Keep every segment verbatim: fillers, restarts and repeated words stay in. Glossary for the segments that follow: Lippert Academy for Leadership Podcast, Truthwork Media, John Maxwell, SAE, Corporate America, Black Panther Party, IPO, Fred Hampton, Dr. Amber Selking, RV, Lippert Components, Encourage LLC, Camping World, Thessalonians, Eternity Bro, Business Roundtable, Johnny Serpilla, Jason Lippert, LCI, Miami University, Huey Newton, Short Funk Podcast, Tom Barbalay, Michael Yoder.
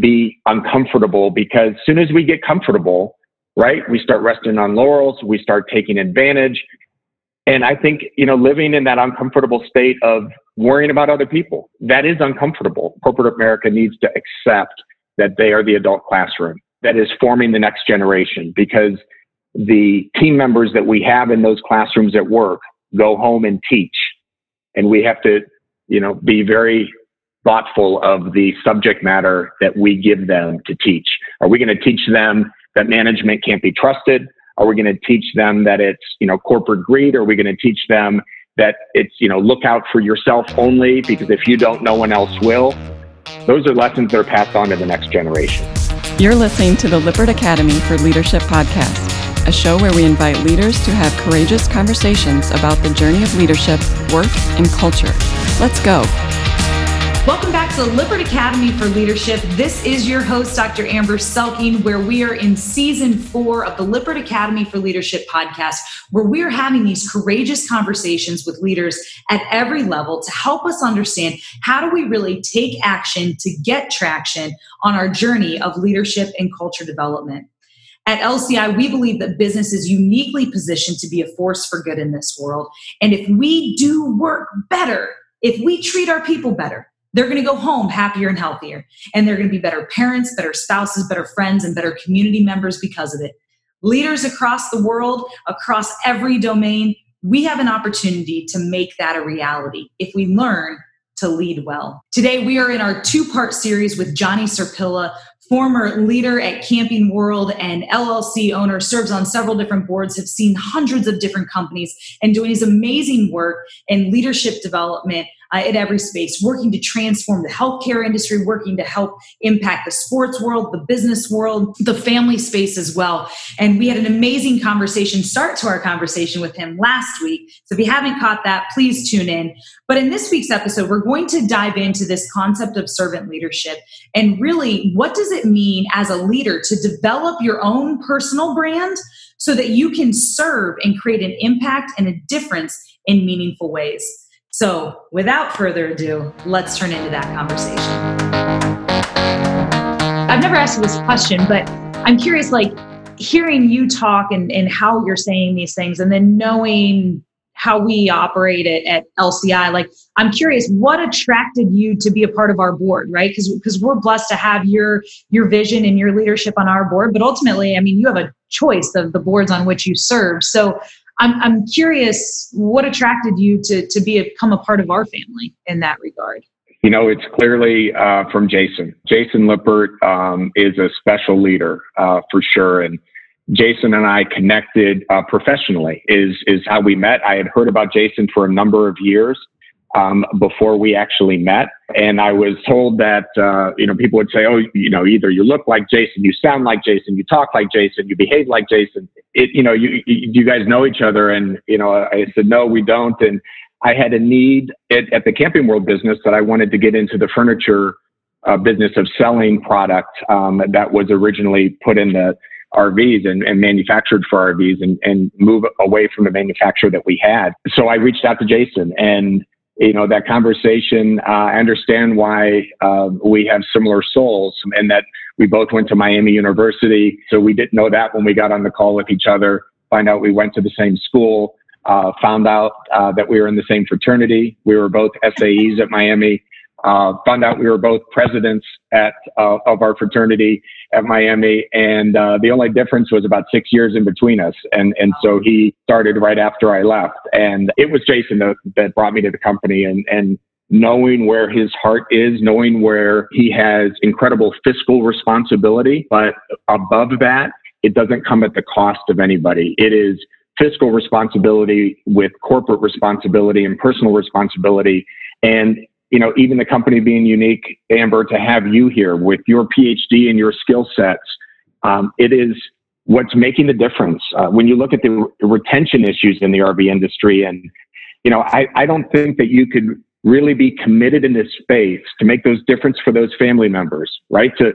be uncomfortable, because as soon as we get comfortable, right, we start resting on laurels, we start taking advantage. And I think, you know, living in that uncomfortable state of worrying about other people, that is uncomfortable. Corporate America needs to accept that they are the adult classroom that is forming the next generation, because the team members that we have in those classrooms at work go home and teach. And we have to, you know, be very thoughtful of the subject matter that we give them to teach. Are we going to teach them that management can't be trusted? Are we going to teach them that it's, you know, corporate greed? Are we going to teach them that it's, you know, look out for yourself only, because if you don't, no one else will? Those are lessons that are passed on to the next generation. You're listening to the Lippert Academy for Leadership Podcast, a show where we invite leaders to have courageous conversations about the journey of leadership, work, and culture. Let's go. Welcome back to the Lippert Academy for Leadership. This is your host, Doctor Amber Selking, where we are in season four of the Lippert Academy for Leadership podcast, where we are having these courageous conversations with leaders at every level to help us understand how do we really take action to get traction on our journey of leadership and culture development. At L C I, we believe that business is uniquely positioned to be a force for good in this world. And if we do work better, if we treat our people better, they're going to go home happier and healthier, and they're going to be better parents, better spouses, better friends, and better community members because of it. Leaders across the world, across every domain, we have an opportunity to make that a reality if we learn to lead well. Today, we are in our two-part series with Johnny Serpilla, former leader at Camping World and L L C owner, serves on several different boards, have seen hundreds of different companies, and doing his amazing work in leadership development uh, at every space, working to transform the healthcare industry, working to help impact the sports world, the business world, the family space as well. And we had an amazing conversation, start to our conversation with him last week. So if you haven't caught that, please tune in. But in this week's episode, we're going to dive into this concept of servant leadership and really what does it mean as a leader to develop your own personal brand so that you can serve and create an impact and a difference in meaningful ways. So without further ado, let's turn into that conversation. I've never asked you this question, but I'm curious, like hearing you talk and, and how you're saying these things and then knowing how we operate it at L C I. Like, I'm curious, what attracted you to be a part of our board, right? Because because we're blessed to have your your vision and your leadership on our board. But ultimately, I mean, you have a choice of the boards on which you serve. So I'm I'm curious, what attracted you to to be a, become a part of our family in that regard? You know, it's clearly uh, from Jason. Jason Lippert um, is a special leader uh, for sure, and Jason and I connected uh, professionally is is how we met. I had heard about Jason for a number of years um, before we actually met. And I was told that, uh, you know, people would say, oh, you know, either you look like Jason, you sound like Jason, you talk like Jason, you behave like Jason. It, you know, you, you, you guys know each other. And, you know, I said, no, we don't. And I had a need at, at the Camping World business that I wanted to get into the furniture uh, business of selling product um, that was originally put in the R Vs and, and manufactured for R Vs and, and move away from the manufacturer that we had. So I reached out to Jason and, you know, that conversation, uh, I understand why uh, we have similar souls and that we both went to Miami University. So we didn't know that when we got on the call with each other, find out we went to the same school, uh, found out uh, that we were in the same fraternity. We were both S A Es at Miami. Uh, found out we were both presidents at uh, of our fraternity at Miami, and uh, the only difference was about six years in between us. And and so he started right after I left, and it was Jason that, that brought me to the company. And and knowing where his heart is, knowing where he has incredible fiscal responsibility, but above that, it doesn't come at the cost of anybody. It is fiscal responsibility with corporate responsibility and personal responsibility, and you know, even the company being unique, Amber, to have you here with your P H D and your skill sets, um, it is what's making the difference. Uh, when you look at the re- retention issues in the R V industry, and, you know, I, I don't think that you could really be committed in this space to make those difference for those family members, right? To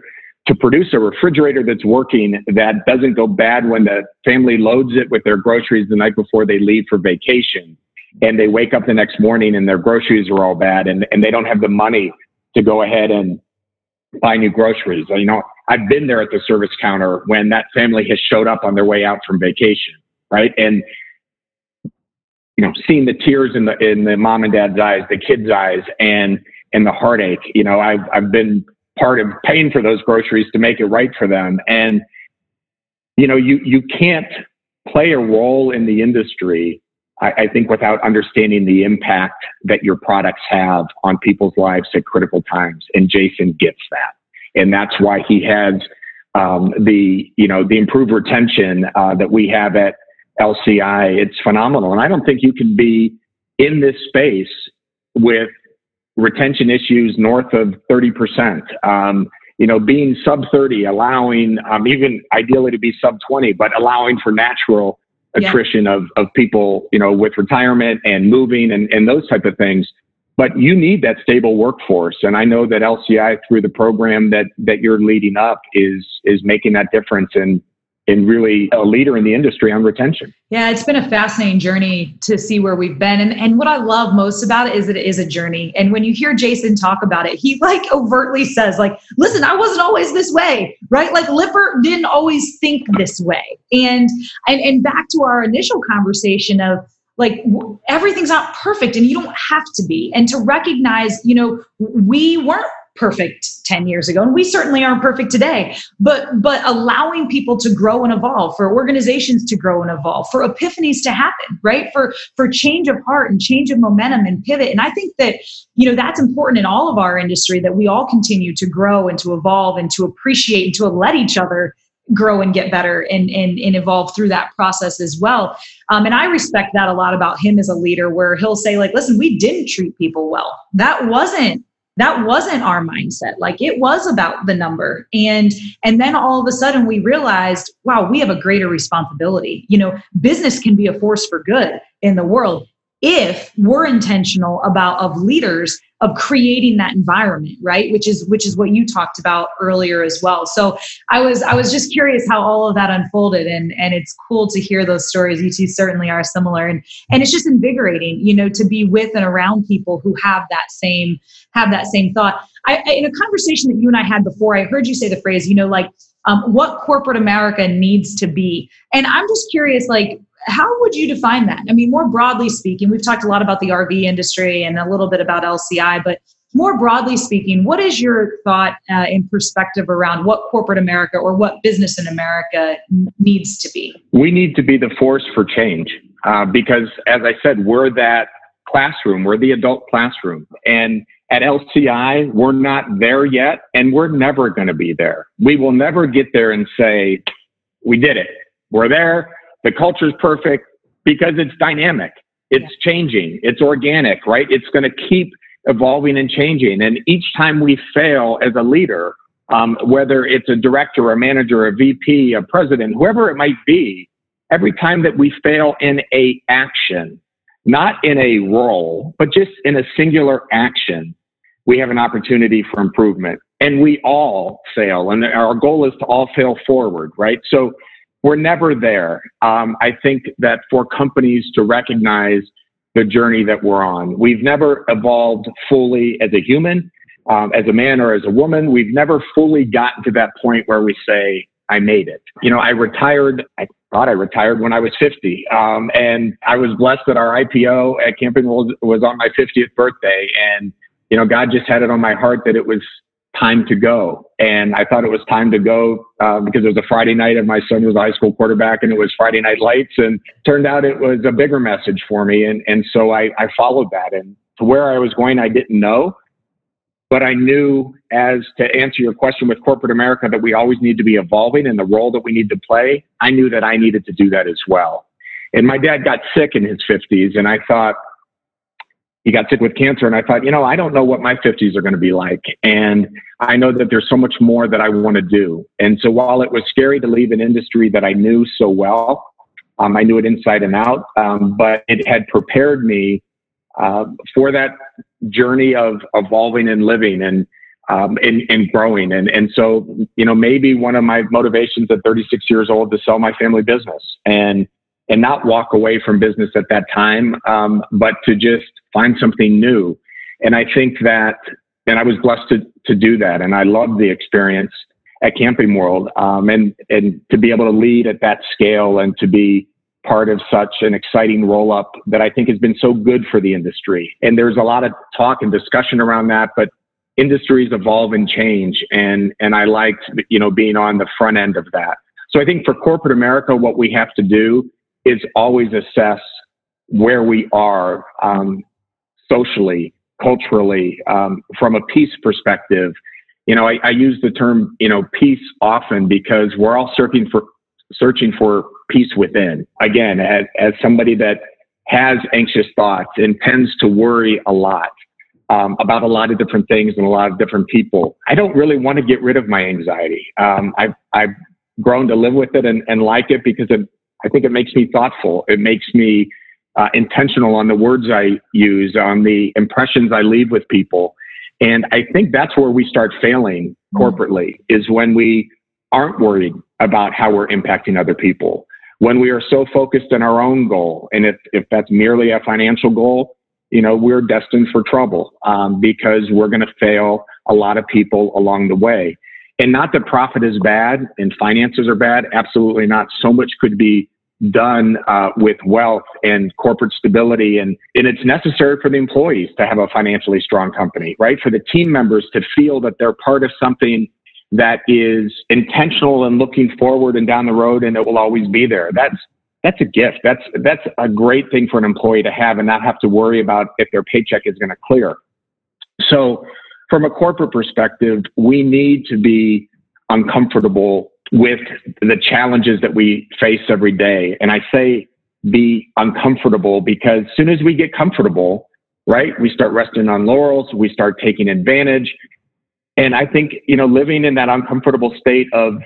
to produce a refrigerator that's working, that doesn't go bad when the family loads it with their groceries the night before they leave for vacation. And they wake up the next morning and their groceries are all bad and, and they don't have the money to go ahead and buy new groceries. You know, I've been there at the service counter when that family has showed up on their way out from vacation, right? And, you know, seeing the tears in the in the mom and dad's eyes, the kids' eyes, and and the heartache. You know, I've I've been part of paying for those groceries to make it right for them. And, you know, you you can't play a role in the industry, I, I think, without understanding the impact that your products have on people's lives at critical times. And Jason gets that. And that's why he has um, the, you know, the improved retention uh, that we have at L C I. It's phenomenal. And I don't think you can be in this space with retention issues north of thirty percent. Um, you know, being sub thirty, allowing, um, even ideally to be sub twenty, but allowing for natural attrition yeah. of, of people, you know, with retirement and moving and, and those type of things. But you need that stable workforce. And I know that L C I, through the program that, that you're leading up, is, is making that difference and, and really a leader in the industry on retention. Yeah, it's been a fascinating journey to see where we've been. And, and what I love most about it is that it is a journey. And when you hear Jason talk about it, he like overtly says, like, listen, I wasn't always this way, right? Like Lippert didn't always think this way. And, and, and back to our initial conversation of, like, everything's not perfect and you don't have to be. And to recognize, you know, we weren't perfect ten years ago, and we certainly aren't perfect today, but, but allowing people to grow and evolve, for organizations to grow and evolve, for epiphanies to happen, right? For, for change of heart and change of momentum and pivot. And I think that, you know, that's important in all of our industry, that we all continue to grow and to evolve and to appreciate and to let each other grow and get better and, and, and evolve through that process as well. Um, and I respect that a lot about him as a leader, where he'll say, like, listen, we didn't treat people well. That wasn't, that wasn't our mindset. Like, it was about the number. And, and then all of a sudden we realized, wow, we have a greater responsibility. You know, business can be a force for good in the world if we're intentional about of leaders of creating that environment, right? Which is, which is what you talked about earlier as well. So I was, I was just curious how all of that unfolded, and, and it's cool to hear those stories. You two certainly are similar, and, and it's just invigorating, you know, to be with and around people who have that same, have that same thought. I, in a conversation that you and I had before, I heard you say the phrase, you know, like, um, what corporate America needs to be. And I'm just curious, like, how would you define that? I mean, more broadly speaking, we've talked a lot about the R V industry and a little bit about L C I, but more broadly speaking, what is your thought uh, and perspective around what corporate America or what business in America n- needs to be? We need to be the force for change uh, because, as I said, we're that classroom, we're the adult classroom. And at L C I, we're not there yet, and we're never going to be there. We will never get there and say, we did it, we're there. The culture's perfect, because it's dynamic, it's yeah. changing, it's organic, right? It's going to keep evolving and changing. And each time we fail as a leader, um, whether it's a director, a manager, a V P, a president, whoever it might be, every time that we fail in a action, not in a role, but just in a singular action, we have an opportunity for improvement. And we all fail. And our goal is to all fail forward, right? So we're never there. Um, I think that for companies to recognize the journey that we're on, we've never evolved fully as a human, um, as a man or as a woman. We've never fully gotten to that point where we say, I made it. You know, I retired. I thought I retired when I was fifty. Um, and I was blessed that our I P O at Camping World was on my fiftieth birthday. And, you know, God just had it on my heart that it was time to go. And I thought it was time to go uh, because it was a Friday night and my son was a high school quarterback, and it was Friday Night Lights, and turned out it was a bigger message for me. And, and so I, I followed that, and to where I was going, I didn't know, but I knew, as to answer your question with corporate America, that we always need to be evolving and the role that we need to play. I knew that I needed to do that as well. And my dad got sick in his fifties, and I thought, he got sick with cancer. And I thought, you know, I don't know what my fifties are going to be like. And I know that there's so much more that I want to do. And so while it was scary to leave an industry that I knew so well, um, I knew it inside and out, um, but it had prepared me uh, for that journey of evolving and living and um, and, and growing. And, and so, you know, maybe one of my motivations at thirty-six years old to sell my family business and and not walk away from business at that time, um, but to just find something new. And I think that And I was blessed to to do that. And I loved the experience at Camping World, um, and, and to be able to lead at that scale and to be part of such an exciting roll-up that I think has been so good for the industry. And there's a lot of talk and discussion around that, but industries evolve and change. And, and I liked, you know, being on the front end of that. So I think for corporate America, what we have to do is always assess where we are um, socially, culturally, um, from a peace perspective. You know, I, I use the term, you know, peace often because we're all searching for searching for peace within. Again, as, as somebody that has anxious thoughts and tends to worry a lot um, about a lot of different things and a lot of different people, I don't really want to get rid of my anxiety. Um, I've, I've grown to live with it and, and like it because it, I think it makes me thoughtful. It makes me uh, intentional on the words I use, on the impressions I leave with people. And I think that's where we start failing corporately, is when we aren't worried about how we're impacting other people, when we are so focused on our own goal. And if, if that's merely a financial goal, you know, we're destined for trouble um, because we're going to fail a lot of people along the way. And not that profit is bad and finances are bad. Absolutely not. So much could be done uh, with wealth and corporate stability. And, and it's necessary for the employees to have a financially strong company, right? For the team members to feel that they're part of something that is intentional and looking forward and down the road, and it will always be there. That's, that's a gift. That's, that's a great thing for an employee to have and not have to worry about if their paycheck is going to clear. So from a corporate perspective, we need to be uncomfortable with the challenges that we face every day. And I say be uncomfortable because as soon as we get comfortable, right, we start resting on laurels, we start taking advantage. And I think, you know, living in that uncomfortable state of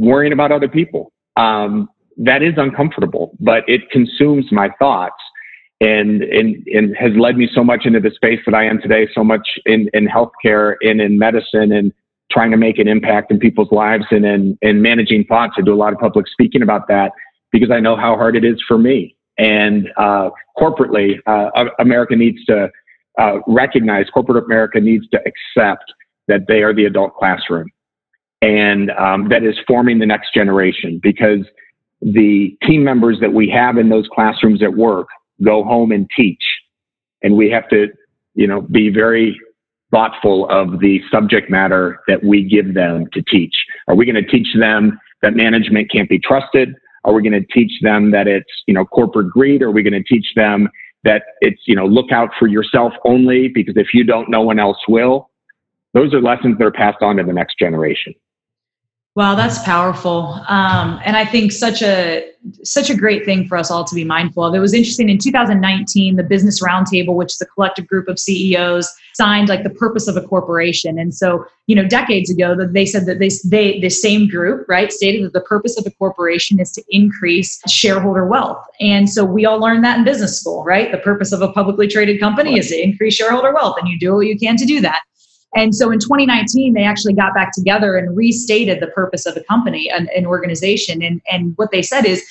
worrying about other people, um, that is uncomfortable, but it consumes my thoughts. And, and and has led me so much into the space that I am today, so much in, in healthcare and in medicine and trying to make an impact in people's lives and in, in managing thoughts. I do a lot of public speaking about that because I know how hard it is for me. And uh, corporately, uh, America needs to uh, recognize, corporate America needs to accept that they are the adult classroom. And um, that is forming the next generation, because the team members that we have in those classrooms at work go home and teach. And we have to, you know, be very thoughtful of the subject matter that we give them to teach. Are we going to teach them that management can't be trusted? Are we going to teach them that it's, you know, corporate greed? Are we going to teach them that it's, you know, look out for yourself only, because if you don't, no one else will? Those are lessons that are passed on to the next generation. Wow, that's powerful. Um, and I think such a such a great thing for us all to be mindful of. It was interesting, in two thousand nineteen, the Business Roundtable, which is a collective group of C E Os, signed like the purpose of a corporation. And so, you know, decades ago, that they said that they, they the same group, right, stated that the purpose of a corporation is to increase shareholder wealth. And so we all learned that in business school, right? The purpose of a publicly traded company is to increase shareholder wealth, and you do what you can to do that. And so in twenty nineteen, they actually got back together and restated the purpose of a company, an, an organization. And, and what they said is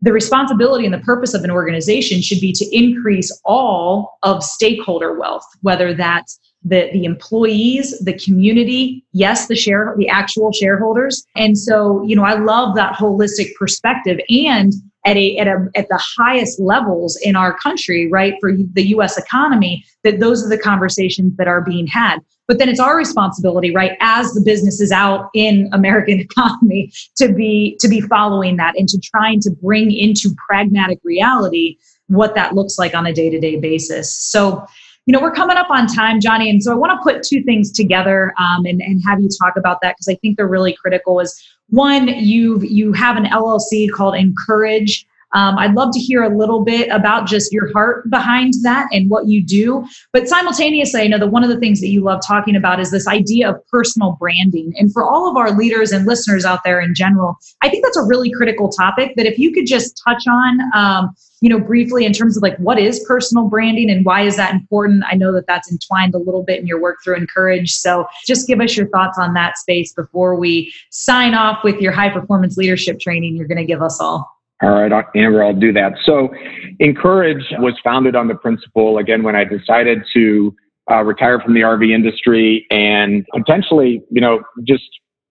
the responsibility and the purpose of an organization should be to increase all of stakeholder wealth, whether that's the, the employees, the community, yes, the share, the actual shareholders. And so, you know, I love that holistic perspective. And At a, at a at the highest levels in our country, right, for the U S economy, that those are the conversations that are being had. But then it's our responsibility, right, as the business is out in American economy, to be to be following that and to trying to bring into pragmatic reality what that looks like on a day-to-day basis. So, you know, we're coming up on time, Johnny, and so I want to put two things together um, and, and have you talk about that, because I think they're really critical. Is one, you you have an L L C called Encourage. Um, I'd love to hear a little bit about just your heart behind that and what you do. But simultaneously, I know that one of the things that you love talking about is this idea of personal branding. And for all of our leaders and listeners out there in general, I think that's a really critical topic that if you could just touch on, um, you know, briefly in terms of like, what is personal branding and why is that important? I know that that's entwined a little bit in your work through Encourage. So just give us your thoughts on that space before we sign off with your high performance leadership training you're going to give us all. All right, Amber, I'll do that. So Encourage was founded on the principle, again, when I decided to uh, retire from the R V industry and potentially, you know, just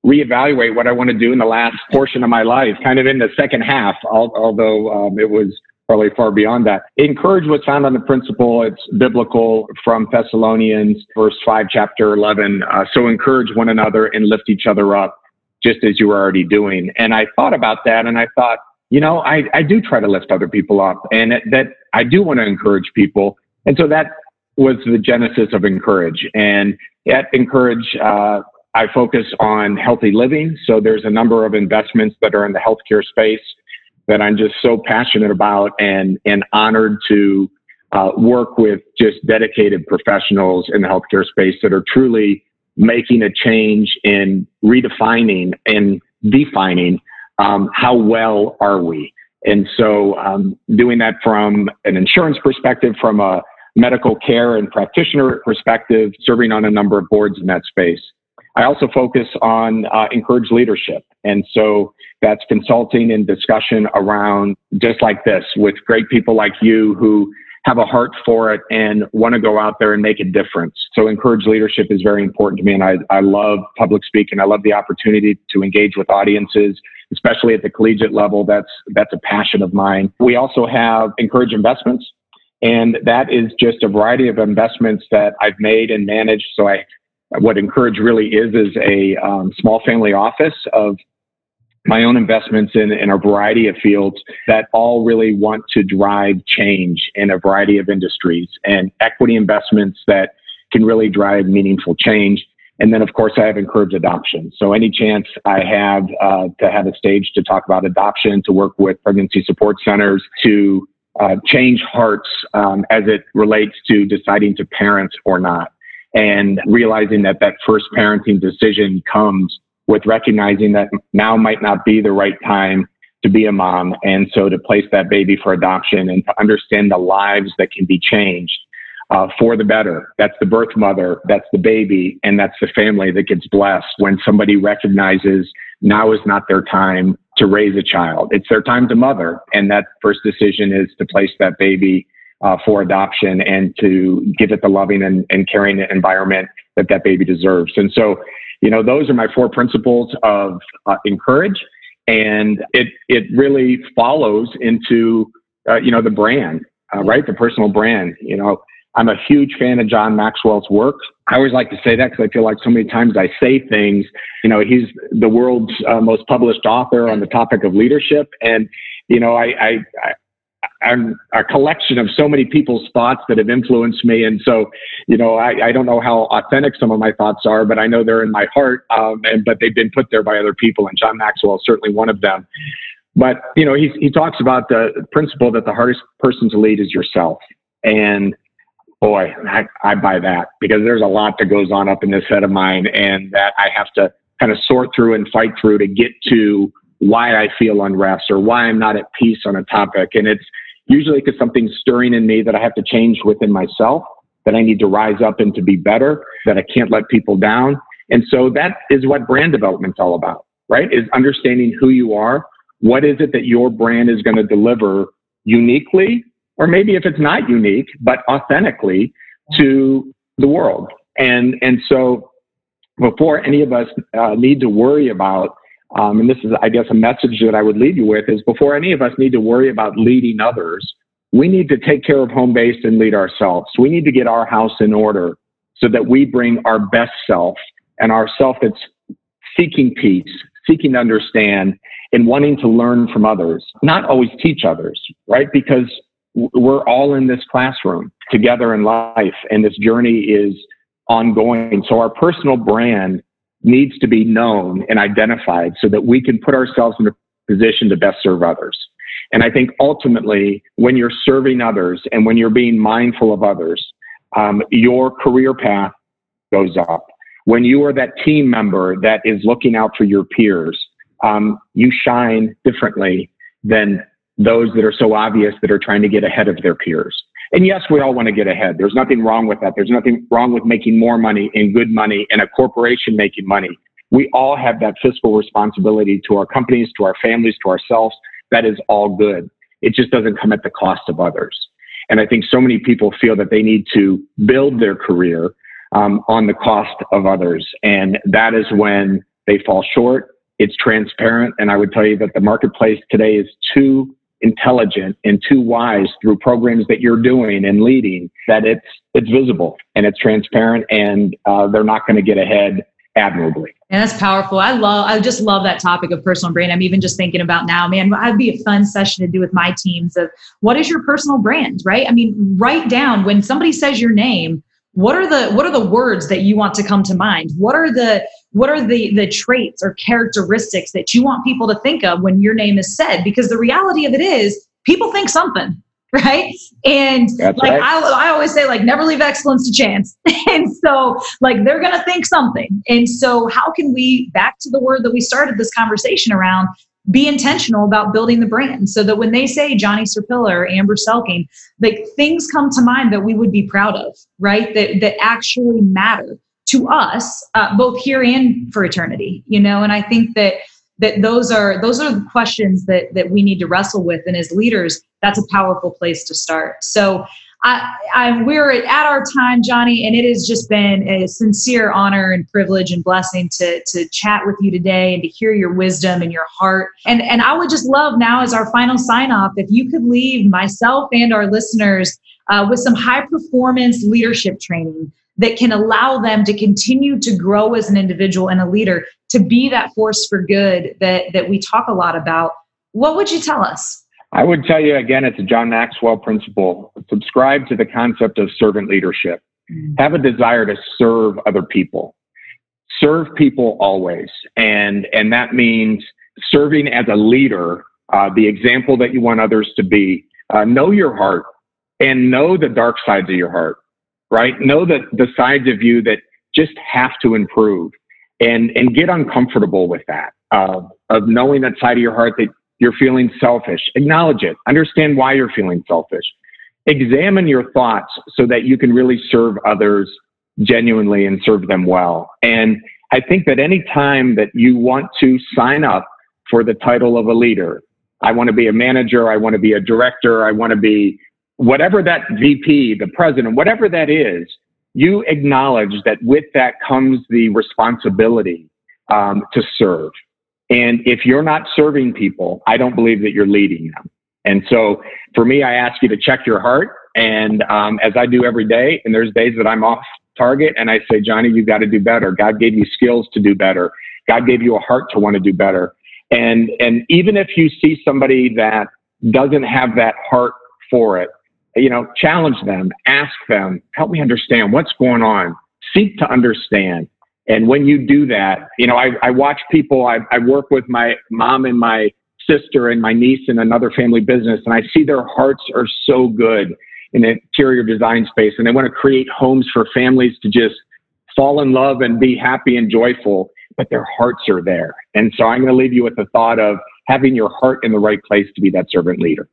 reevaluate what I want to do in the last portion of my life, kind of in the second half, although um, it was probably far beyond that. Encourage was found on the principle. It's biblical from Thessalonians, verse five, chapter eleven. Uh, so encourage one another and lift each other up, just as you were already doing. And I thought about that, and I thought, you know, I, I do try to lift other people up, and it, that I do want to encourage people. And so that was the genesis of Encourage. And at Encourage, uh, I focus on healthy living. So there's a number of investments that are in the healthcare space that I'm just so passionate about and, and honored to uh, work with just dedicated professionals in the healthcare space that are truly making a change in redefining and defining um, how well are we. And so um, doing that from an insurance perspective, from a medical care and practitioner perspective, serving on a number of boards in that space. I also focus on uh, encouraged leadership. And so that's consulting and discussion around just like this with great people like you who have a heart for it and want to go out there and make a difference. So encouraged leadership is very important to me. And I, I love public speaking. I love the opportunity to engage with audiences, especially at the collegiate level. That's, that's a passion of mine. We also have encouraged investments. And that is just a variety of investments that I've made and managed. So I What Encourage really is is a um, small family office of my own investments in, in a variety of fields that all really want to drive change in a variety of industries and equity investments that can really drive meaningful change. And then, of course, I have Encourage Adoption. So any chance I have uh, to have a stage to talk about adoption, to work with pregnancy support centers, to uh, change hearts um, as it relates to deciding to parent or not. And realizing that that first parenting decision comes with recognizing that now might not be the right time to be a mom. And so to place that baby for adoption and to understand the lives that can be changed uh, for the better. That's the birth mother, that's the baby, and that's the family that gets blessed when somebody recognizes now is not their time to raise a child. It's their time to mother. And that first decision is to place that baby Uh, for adoption and to give it the loving and, and caring environment that that baby deserves. And so, you know, those are my four principles of uh, Encourage. And it it really follows into, uh, you know, the brand, uh, right? The personal brand. You know, I'm a huge fan of John Maxwell's work. I always like to say that because I feel like so many times I say things, you know, he's the world's uh, most published author on the topic of leadership. And, you know, I, I, I I'm a collection of so many people's thoughts that have influenced me. And so, you know, I, I don't know how authentic some of my thoughts are, but I know they're in my heart, um, and, but they've been put there by other people. And John Maxwell is certainly one of them. But, you know, he, he talks about the principle that the hardest person to lead is yourself. And boy, I, I buy that because there's a lot that goes on up in this head of mine and that I have to kind of sort through and fight through to get to why I feel unrest or why I'm not at peace on a topic. And it's usually because something's stirring in me that I have to change within myself, that I need to rise up and to be better, that I can't let people down. And so that is what brand development's all about, right? Is understanding who you are. What is it that your brand is going to deliver uniquely, or maybe if it's not unique, but authentically to the world. And, and so before any of us uh, need to worry about Um, and this is, I guess, a message that I would leave you with is before any of us need to worry about leading others, we need to take care of home base and lead ourselves. We need to get our house in order so that we bring our best self and our self that's seeking peace, seeking to understand, and wanting to learn from others, not always teach others, right? Because we're all in this classroom together in life, and this journey is ongoing. So our personal brand needs to be known and identified so that we can put ourselves in a position to best serve others. And I think ultimately, when you're serving others and when you're being mindful of others, um, your career path goes up. When you are that team member that is looking out for your peers, um, you shine differently than those that are so obvious that are trying to get ahead of their peers. And yes, we all want to get ahead. There's nothing wrong with that. There's nothing wrong with making more money and good money and a corporation making money. We all have that fiscal responsibility to our companies, to our families, to ourselves. That is all good. It just doesn't come at the cost of others. And I think so many people feel that they need to build their career um, on the cost of others. And that is when they fall short. It's transparent. And I would tell you that the marketplace today is too intelligent and too wise through programs that you're doing and leading that it's it's visible and it's transparent, and uh, they're not going to get ahead admirably. And that's powerful. I love, I just love that topic of personal brand. I'm even just thinking about now, man, that'd be a fun session to do with my teams of what is your personal brand, right? I mean, write down when somebody says your name, what are the, what are the words that you want to come to mind? What are the, what are the, the traits or characteristics that you want people to think of when your name is said? Because the reality of it is people think something, right? And that's like, right. I, I always say, like, never leave excellence to chance. And so like, they're going to think something. And so how can we, back to the word that we started this conversation around, be intentional about building the brand so that when they say Johnny Serpillo or Amber Selking, like, things come to mind that we would be proud of, right? That, that actually matter to us, uh, both here and for eternity, you know? And I think that, that those are, those are the questions that, that we need to wrestle with. And as leaders, that's a powerful place to start. So I, I, we're at our time, Johnny, and it has just been a sincere honor and privilege and blessing to, to chat with you today and to hear your wisdom and your heart. And, and I would just love now, as our final sign off, if you could leave myself and our listeners uh, with some high performance leadership training that can allow them to continue to grow as an individual and a leader to be that force for good that, that we talk a lot about, what would you tell us? I would tell you again, it's a John Maxwell principle. Subscribe to the concept of servant leadership. Mm. Have a desire to serve other people. Serve people always. And, and that means serving as a leader, uh, the example that you want others to be. Uh, know your heart and know the dark sides of your heart, right? Know that the sides of you that just have to improve, and, and get uncomfortable with that, uh, of knowing that side of your heart that you're feeling selfish. Acknowledge it. Understand why you're feeling selfish. Examine your thoughts so that you can really serve others genuinely and serve them well. And I think that any time that you want to sign up for the title of a leader, I want to be a manager, I want to be a director, I want to be whatever that V P, the president, whatever that is, you acknowledge that with that comes the responsibility um, to serve. And if you're not serving people, I don't believe that you're leading them. And so for me, I ask you to check your heart. And um, as I do every day, and there's days that I'm off target, and I say, Johnny, you got to do better. God gave you skills to do better. God gave you a heart to want to do better. And, and even if you see somebody that doesn't have that heart for it, you know, challenge them, ask them, help me understand what's going on, seek to understand. And when you do that, you know, I, I watch people, I, I work with my mom and my sister and my niece in another family business, and I see their hearts are so good in the interior design space, and they want to create homes for families to just fall in love and be happy and joyful, but their hearts are there. And so I'm going to leave you with the thought of having your heart in the right place to be that servant leader.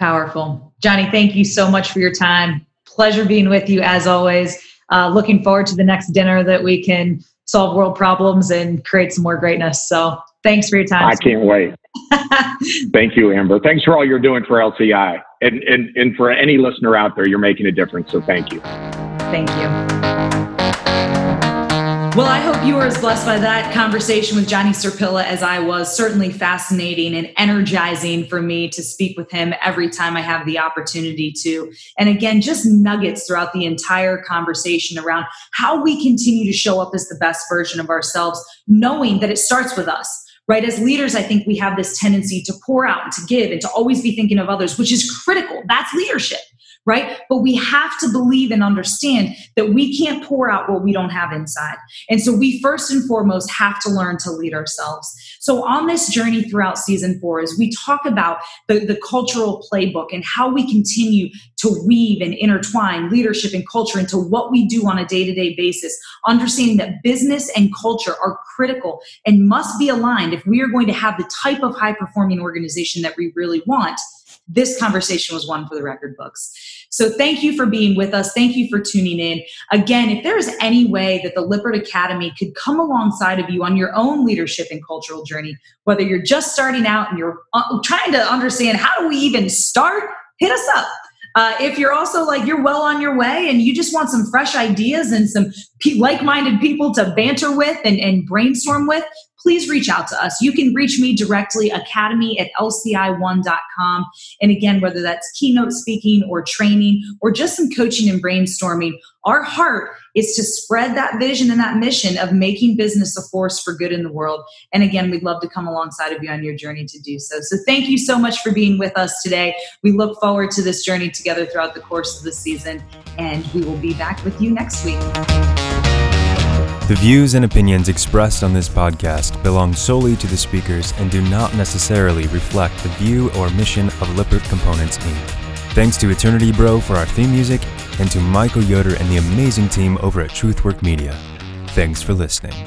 Powerful. Johnny, thank you so much for your time. Pleasure being with you as always. Uh, looking forward to the next dinner that we can solve world problems and create some more greatness. So thanks for your time. I can't wait. Thank you, Amber. Thanks for all you're doing for L C I. And, and, and for any listener out there, you're making a difference. So thank you. Thank you. Well, I hope you were as blessed by that conversation with Johnny Serpillo as I was. Certainly fascinating and energizing for me to speak with him every time I have the opportunity to. And again, just nuggets throughout the entire conversation around how we continue to show up as the best version of ourselves, knowing that it starts with us. Right? As leaders, I think we have this tendency to pour out and to give and to always be thinking of others, which is critical. That's leadership. Right? But we have to believe and understand that we can't pour out what we don't have inside. And so we first and foremost have to learn to lead ourselves. So on this journey throughout season four, as we talk about the, the cultural playbook and how we continue to weave and intertwine leadership and culture into what we do on a day-to-day basis, understanding that business and culture are critical and must be aligned if we are going to have the type of high-performing organization that we really want. This conversation was one for the record books. So thank you for being with us. Thank you for tuning in. Again, if there is any way that the Lippert Academy could come alongside of you on your own leadership and cultural journey, whether you're just starting out and you're trying to understand how do we even start, hit us up. Uh, if you're also like, you're well on your way and you just want some fresh ideas and some pe- like-minded people to banter with and, and brainstorm with, please reach out to us. You can reach me directly, academy at L C I one dot com. And again, whether that's keynote speaking or training or just some coaching and brainstorming, our heart is to spread that vision and that mission of making business a force for good in the world. And again, we'd love to come alongside of you on your journey to do so. So thank you so much for being with us today. We look forward to this journey together throughout the course of the season, and we will be back with you next week. The views and opinions expressed on this podcast belong solely to the speakers and do not necessarily reflect the view or mission of Lippert Components, Incorporated. Thanks to Eternity Bro for our theme music and to Michael Yoder and the amazing team over at Truthwork Media. Thanks for listening.